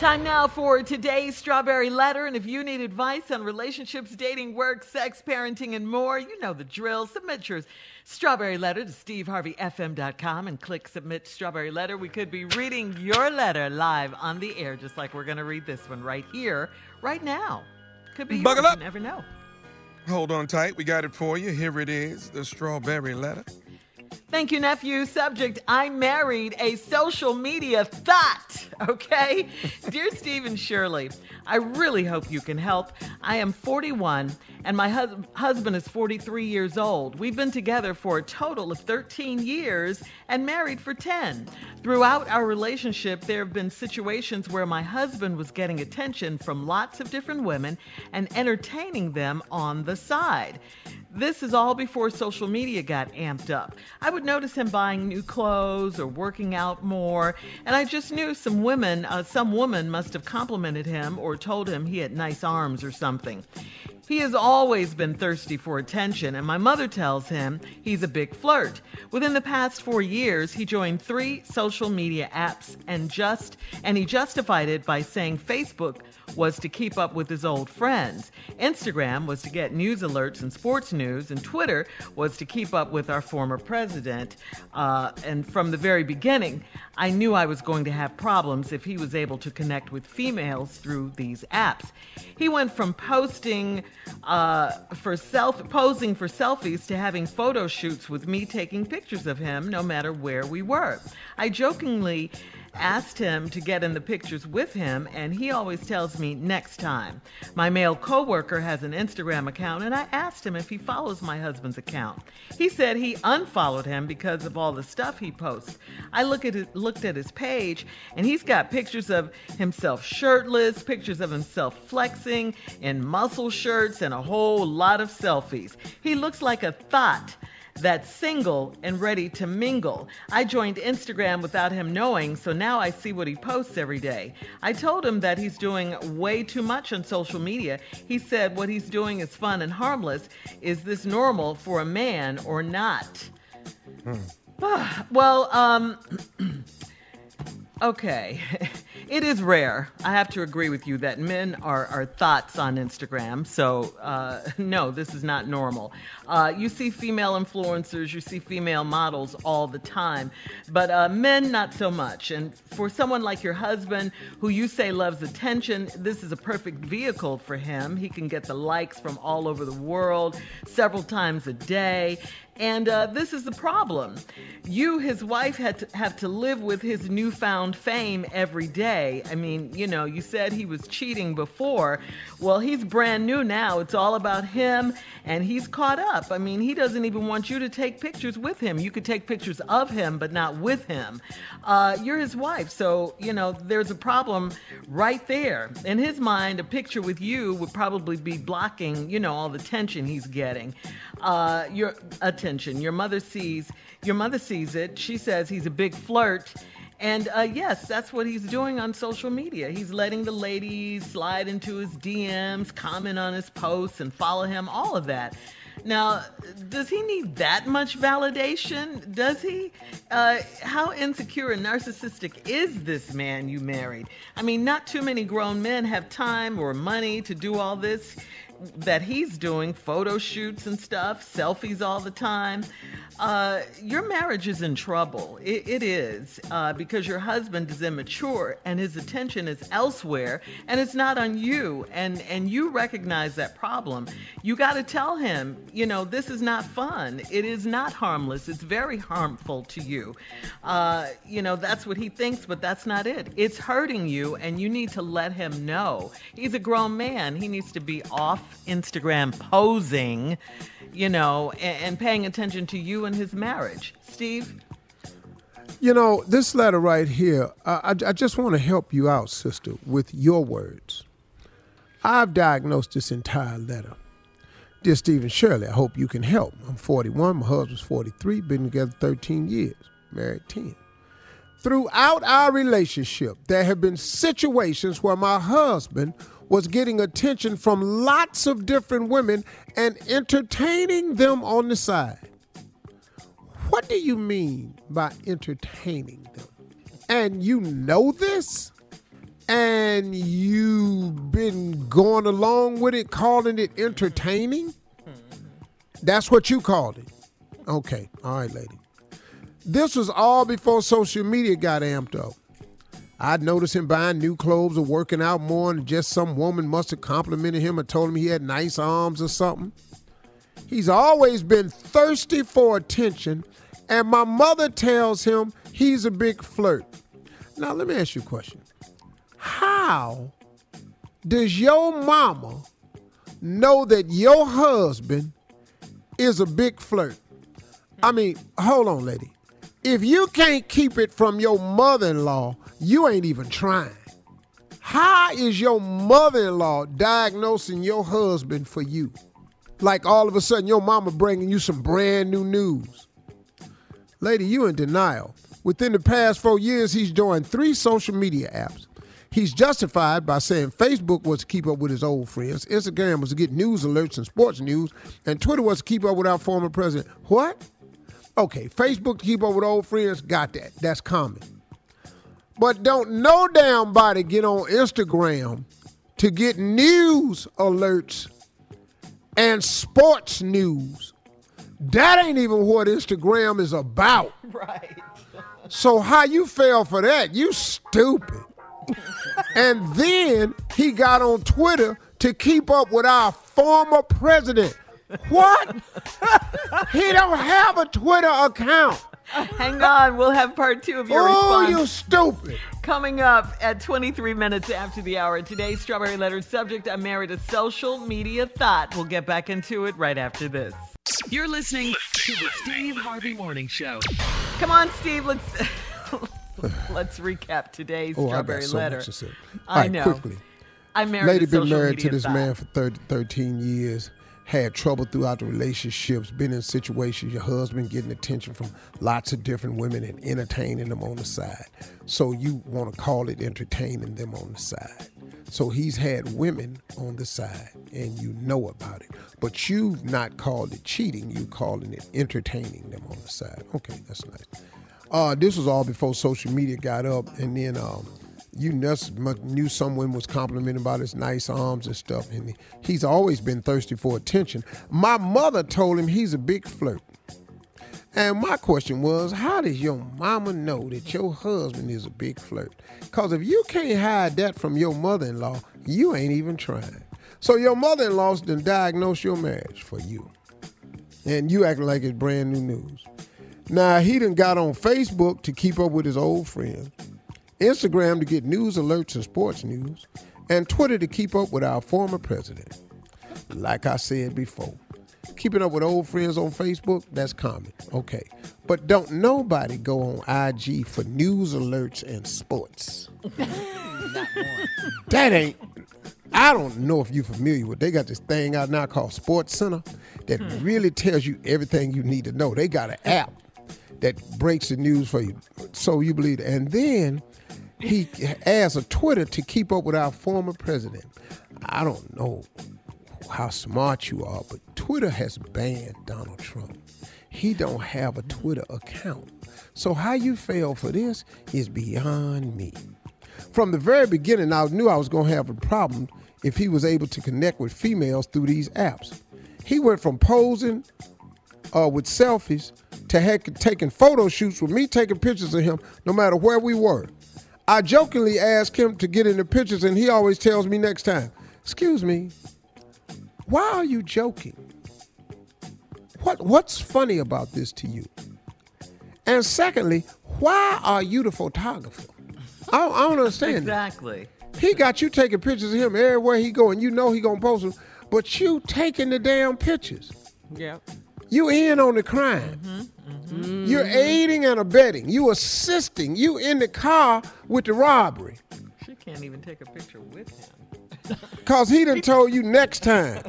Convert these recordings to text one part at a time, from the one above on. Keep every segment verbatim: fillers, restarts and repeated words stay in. Time now for today's Strawberry Letter. And if you need advice on relationships, dating, work, sex, parenting, and more, you know the drill. Submit your Strawberry Letter to steve harvey f m dot com and click Submit Strawberry Letter. We could be reading your letter live on the air, just like we're going to read this one right here, right now. Could be. Buckle up. You never know. Hold on tight. We got it for you. Here it is, the Strawberry Letter. Thank you, nephew. Subject, I married a social media thought, okay? Dear Steve and Shirley, I really hope you can help. I am forty-one, and my hus- husband is forty-three years old. We've been together for a total of thirteen years and married for ten. Throughout our relationship, there have been situations where my husband was getting attention from lots of different women and entertaining them on the side. This is all before social media got amped up. I would notice him buying new clothes or working out more, and I just knew some women, uh, some woman must have complimented him or told him he had nice arms or something. He has always been thirsty for attention, and my mother tells him he's a big flirt. Within the past four years, he joined three social media apps, and just and he justified it by saying Facebook was to keep up with his old friends, Instagram was to get news alerts and sports news, and Twitter was to keep up with our former president. Uh, and from the very beginning, I knew I was going to have problems if he was able to connect with females through these apps. He went from posting... Uh, for self posing for selfies to having photo shoots with me taking pictures of him no matter where we were. I jokingly asked him to get in the pictures with him, and he always tells me next time. My male coworker has an Instagram account, and I asked him if he follows my husband's account. He said he unfollowed him because of all the stuff he posts. I look at his, looked at his page, and he's got pictures of himself shirtless, pictures of himself flexing in muscle shirts, and a whole lot of selfies. He looks like a thought that's single and ready to mingle. I joined Instagram without him knowing, so now I see what he posts every day. I told him that he's doing way too much on social media. He said what he's doing is fun and harmless. Is this normal for a man or not? Hmm. Well, um... okay. It is rare. I have to agree with you that men are, are thoughts on Instagram. So, uh, no, this is not normal. Uh, you see female influencers, you see female models all the time. But uh, men, not so much. And for someone like your husband, who you say loves attention, this is a perfect vehicle for him. He can get the likes from all over the world several times a day. And uh, this is the problem. You, his wife, had to, have to live with his newfound fame every day. I mean, you know, you said he was cheating before. Well, he's brand new now. It's all about him, and he's caught up. I mean, he doesn't even want you to take pictures with him. You could take pictures of him, but not with him. Uh, you're his wife, so, you know, there's a problem right there. In his mind, a picture with you would probably be blocking, you know, all the tension he's getting. Uh, you're... Your mother sees, your mother sees it. She says he's a big flirt. And uh, yes, that's what he's doing on social media. He's letting the ladies slide into his D Ms, comment on his posts, and follow him, all of that. Now, does he need that much validation? Does he? Uh, how insecure and narcissistic is this man you married? I mean, not too many grown men have time or money to do all this that he's doing, photo shoots and stuff, selfies all the time. Uh, your marriage is in trouble. It, it is, uh, because your husband is immature and his attention is elsewhere, and it's not on you, and, and you recognize that problem. You got to tell him, you know, this is not fun. It is not harmless. It's very harmful to you. Uh, you know, that's what he thinks, but that's not it. It's hurting you, and you need to let him know. He's a grown man. He needs to be off Instagram posing, you know, and, and paying attention to you and his marriage. Steve? You know, this letter right here, I, I, I just want to help you out, sister, with your words. I've diagnosed this entire letter. Dear Steve and Shirley, I hope you can help. I'm forty-one, my husband's forty-three, been together thirteen years, married ten. Throughout our relationship, there have been situations where my husband was getting attention from lots of different women and entertaining them on the side. What do you mean by entertaining them? And you know this? and you've been going along with it, calling it entertaining? That's what you called it. Okay. All right, lady. This was all before social media got amped up. I'd noticed him buying new clothes or working out more, and just some woman must have complimented him and told him he had nice arms or something. He's always been thirsty for attention, and my mother tells him he's a big flirt. Now, let me ask you a question. How does your mama know that your husband is a big flirt? I mean, hold on, lady. If you can't keep it from your mother-in-law, you ain't even trying. How is your mother-in-law diagnosing your husband for you? Like all of a sudden your mama bringing you some brand new news. Lady, you in denial. Within the past four years, he's joined three social media apps. He's justified by saying Facebook was to keep up with his old friends, Instagram was to get news alerts and sports news, and Twitter was to keep up with our former president. What? Okay, Facebook to keep up with old friends, got that. That's common. But don't no damn body get on Instagram to get news alerts and sports news. That ain't even what Instagram is about. Right. So how you fell for that? You stupid. And then he got on Twitter to keep up with our former president. What? He don't have a Twitter account. Hang on. We'll have part two of your oh, response. Oh, you stupid. Coming up at twenty-three minutes after the hour. Today's Strawberry Letter subject, I married a social media thought. We'll get back into it right after this. You're listening to the Steve Harvey Morning Show. Come on, Steve. Let's... Let's recap today's oh, Strawberry I got so Letter. Much to say. I right, know. Quickly. I married Lady a been married to this thought. man for thirteen years, had trouble throughout the relationships, been in situations, your husband getting attention from lots of different women and entertaining them on the side. So you want to call it entertaining them on the side. So he's had women on the side, and you know about it. But you've not called it cheating. You're calling it entertaining them on the side. Okay, that's nice. Uh, this was all before social media got up, and then um, you knew someone was complimenting about his nice arms and stuff, and he's always been thirsty for attention. My mother told him he's a big flirt. And my question was, how does your mama know that your husband is a big flirt? Because if you can't hide that from your mother-in-law, you ain't even trying. So your mother-in-law's done diagnosed your marriage for you, and you acting like it's brand new news. Now, he done got on Facebook to keep up with his old friends, Instagram to get news alerts and sports news, and Twitter to keep up with our former president. Like I said before, keeping up with old friends on Facebook, that's common. Okay. But don't nobody go on I G for news alerts and sports. Not one. That ain't... I don't know if you're familiar with it. They got this thing out now called Sports Center that hmm. really tells you everything you need to know. They got an app that breaks the news for you, so you believe it. And then he asked a Twitter to keep up with our former president. I don't know how smart you are, but Twitter has banned Donald Trump. He don't have a Twitter account. So how you fail for this is beyond me. From the very beginning, I knew I was going to have a problem if he was able to connect with females through these apps. He went from posing uh, with selfies to heck, taking photo shoots with me, taking pictures of him no matter where we were. I jokingly asked him to get in the pictures, and he always tells me next time, excuse me, why are you joking? What What's funny about this to you? And secondly, why are you the photographer? I don't, I don't understand. Exactly. That. He got you taking pictures of him everywhere he go, and you know he gonna post them, but you taking the damn pictures. Yeah. You in on the crime. Mm-hmm. Mm-hmm. You're aiding and abetting. You assisting. You in the car with the robbery. She can't even take a picture with him. Cause he done told you next time.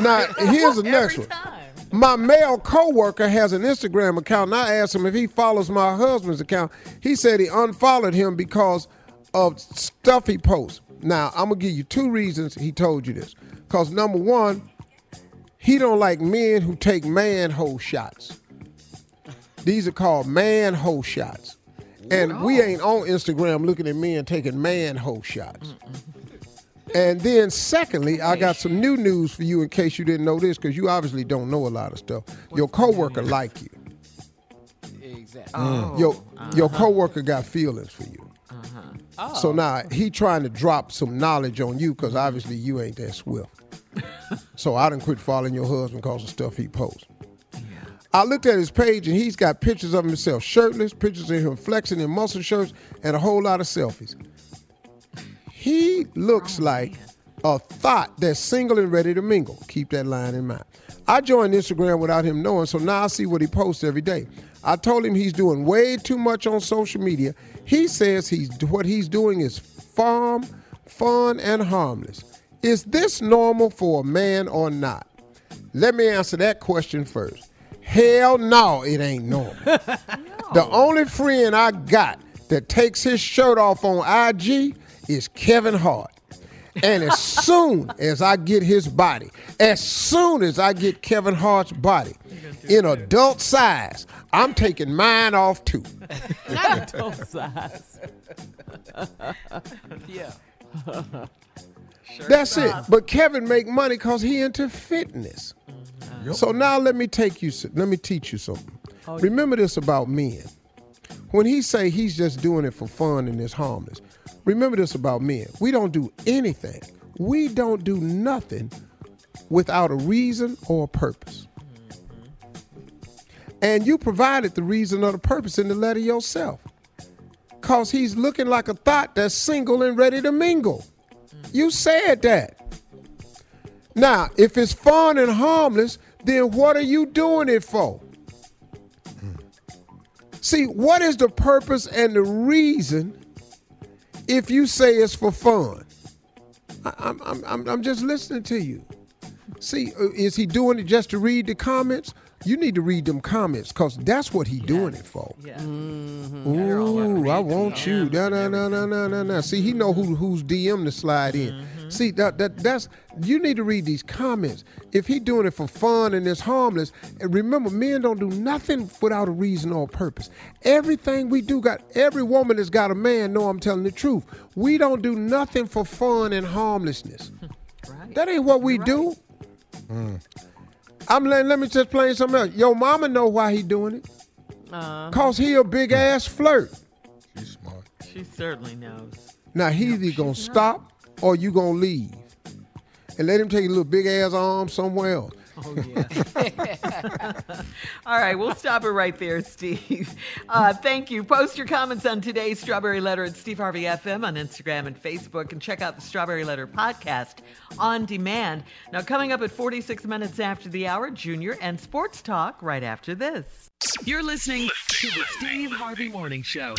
Now here's the next Every one. Time. My male coworker has an Instagram account, and I asked him if he follows my husband's account. He said he unfollowed him because of stuff he posts. Now, I'm going to give you two reasons he told you this. Because, number one, he don't like men who take manhole shots. These are called manhole shots. And no. we ain't on Instagram looking at men taking manhole shots. Mm-mm. And then secondly, I got some new news for you in case you didn't know this, because you obviously don't know a lot of stuff. Your coworker like you. Exactly. Oh. Your, uh-huh. your coworker got feelings for you. Uh-huh. Oh. So now he trying to drop some knowledge on you because obviously you ain't that swift. So I done quit following your husband because of stuff he posts. I looked at his page, and he's got pictures of himself shirtless, pictures of him flexing in muscle shirts, and a whole lot of selfies. He looks oh, like man. a thought that's single and ready to mingle. Keep that line in mind. I joined Instagram without him knowing, so now I see what he posts every day. I told him he's doing way too much on social media. He says he's what he's doing is farm, fun, and harmless. Is this normal for a man or not? Let me answer that question first. Hell no, it ain't normal. No. The only friend I got that takes his shirt off on I G is Kevin Hart. And as soon as I get his body, as soon as I get Kevin Hart's body in adult size, I'm taking mine off too. Not adult size. Yeah. Sure That's not. it. But Kevin make money because he into fitness. Yep. So now let me take you, let me teach you something. Oh, Remember yeah. this about men. When he say he's just doing it for fun and it's harmless, remember this about men. We don't do anything. We don't do nothing without a reason or a purpose. Mm-hmm. And you provided the reason or the purpose in the letter yourself. Because he's looking like a thought that's single and ready to mingle. Mm-hmm. You said that. Now, if it's fun and harmless, then what are you doing it for? Mm. See, what is the purpose and the reason if you say it's for fun? I, I'm, I'm, I'm just listening to you. See, is he doing it just to read the comments? You need to read them comments because that's what he yes. doing it for. Yeah. Mm-hmm. Ooh, yeah, I want you. No, no, no, no, no, no, no. See, he know who who's D M to slide in. Mm-hmm. See, that, that that's you need to read these comments. If he doing it for fun and it's harmless, and remember, men don't do nothing without a reason or a purpose. Everything we do got, every woman that's got a man know I'm telling the truth. We don't do nothing for fun and harmlessness. Right. That ain't what we You're do. Right. Mm. I'm let, let me just play something else. Your mama know why he doing it. Uh, Cause he a big ass flirt. She's smart. She certainly knows. Now he no, either gonna stop. Not. Or you going to leave and let him take a little big-ass arm somewhere else. Oh, yeah. All right, we'll stop it right there, Steve. Uh, thank you. Post your comments on today's Strawberry Letter at Steve Harvey F M on Instagram and Facebook, and check out the Strawberry Letter podcast on demand. Now, coming up at forty-six minutes after the hour, Junior and Sports Talk right after this. You're listening to the Steve Harvey Morning Show.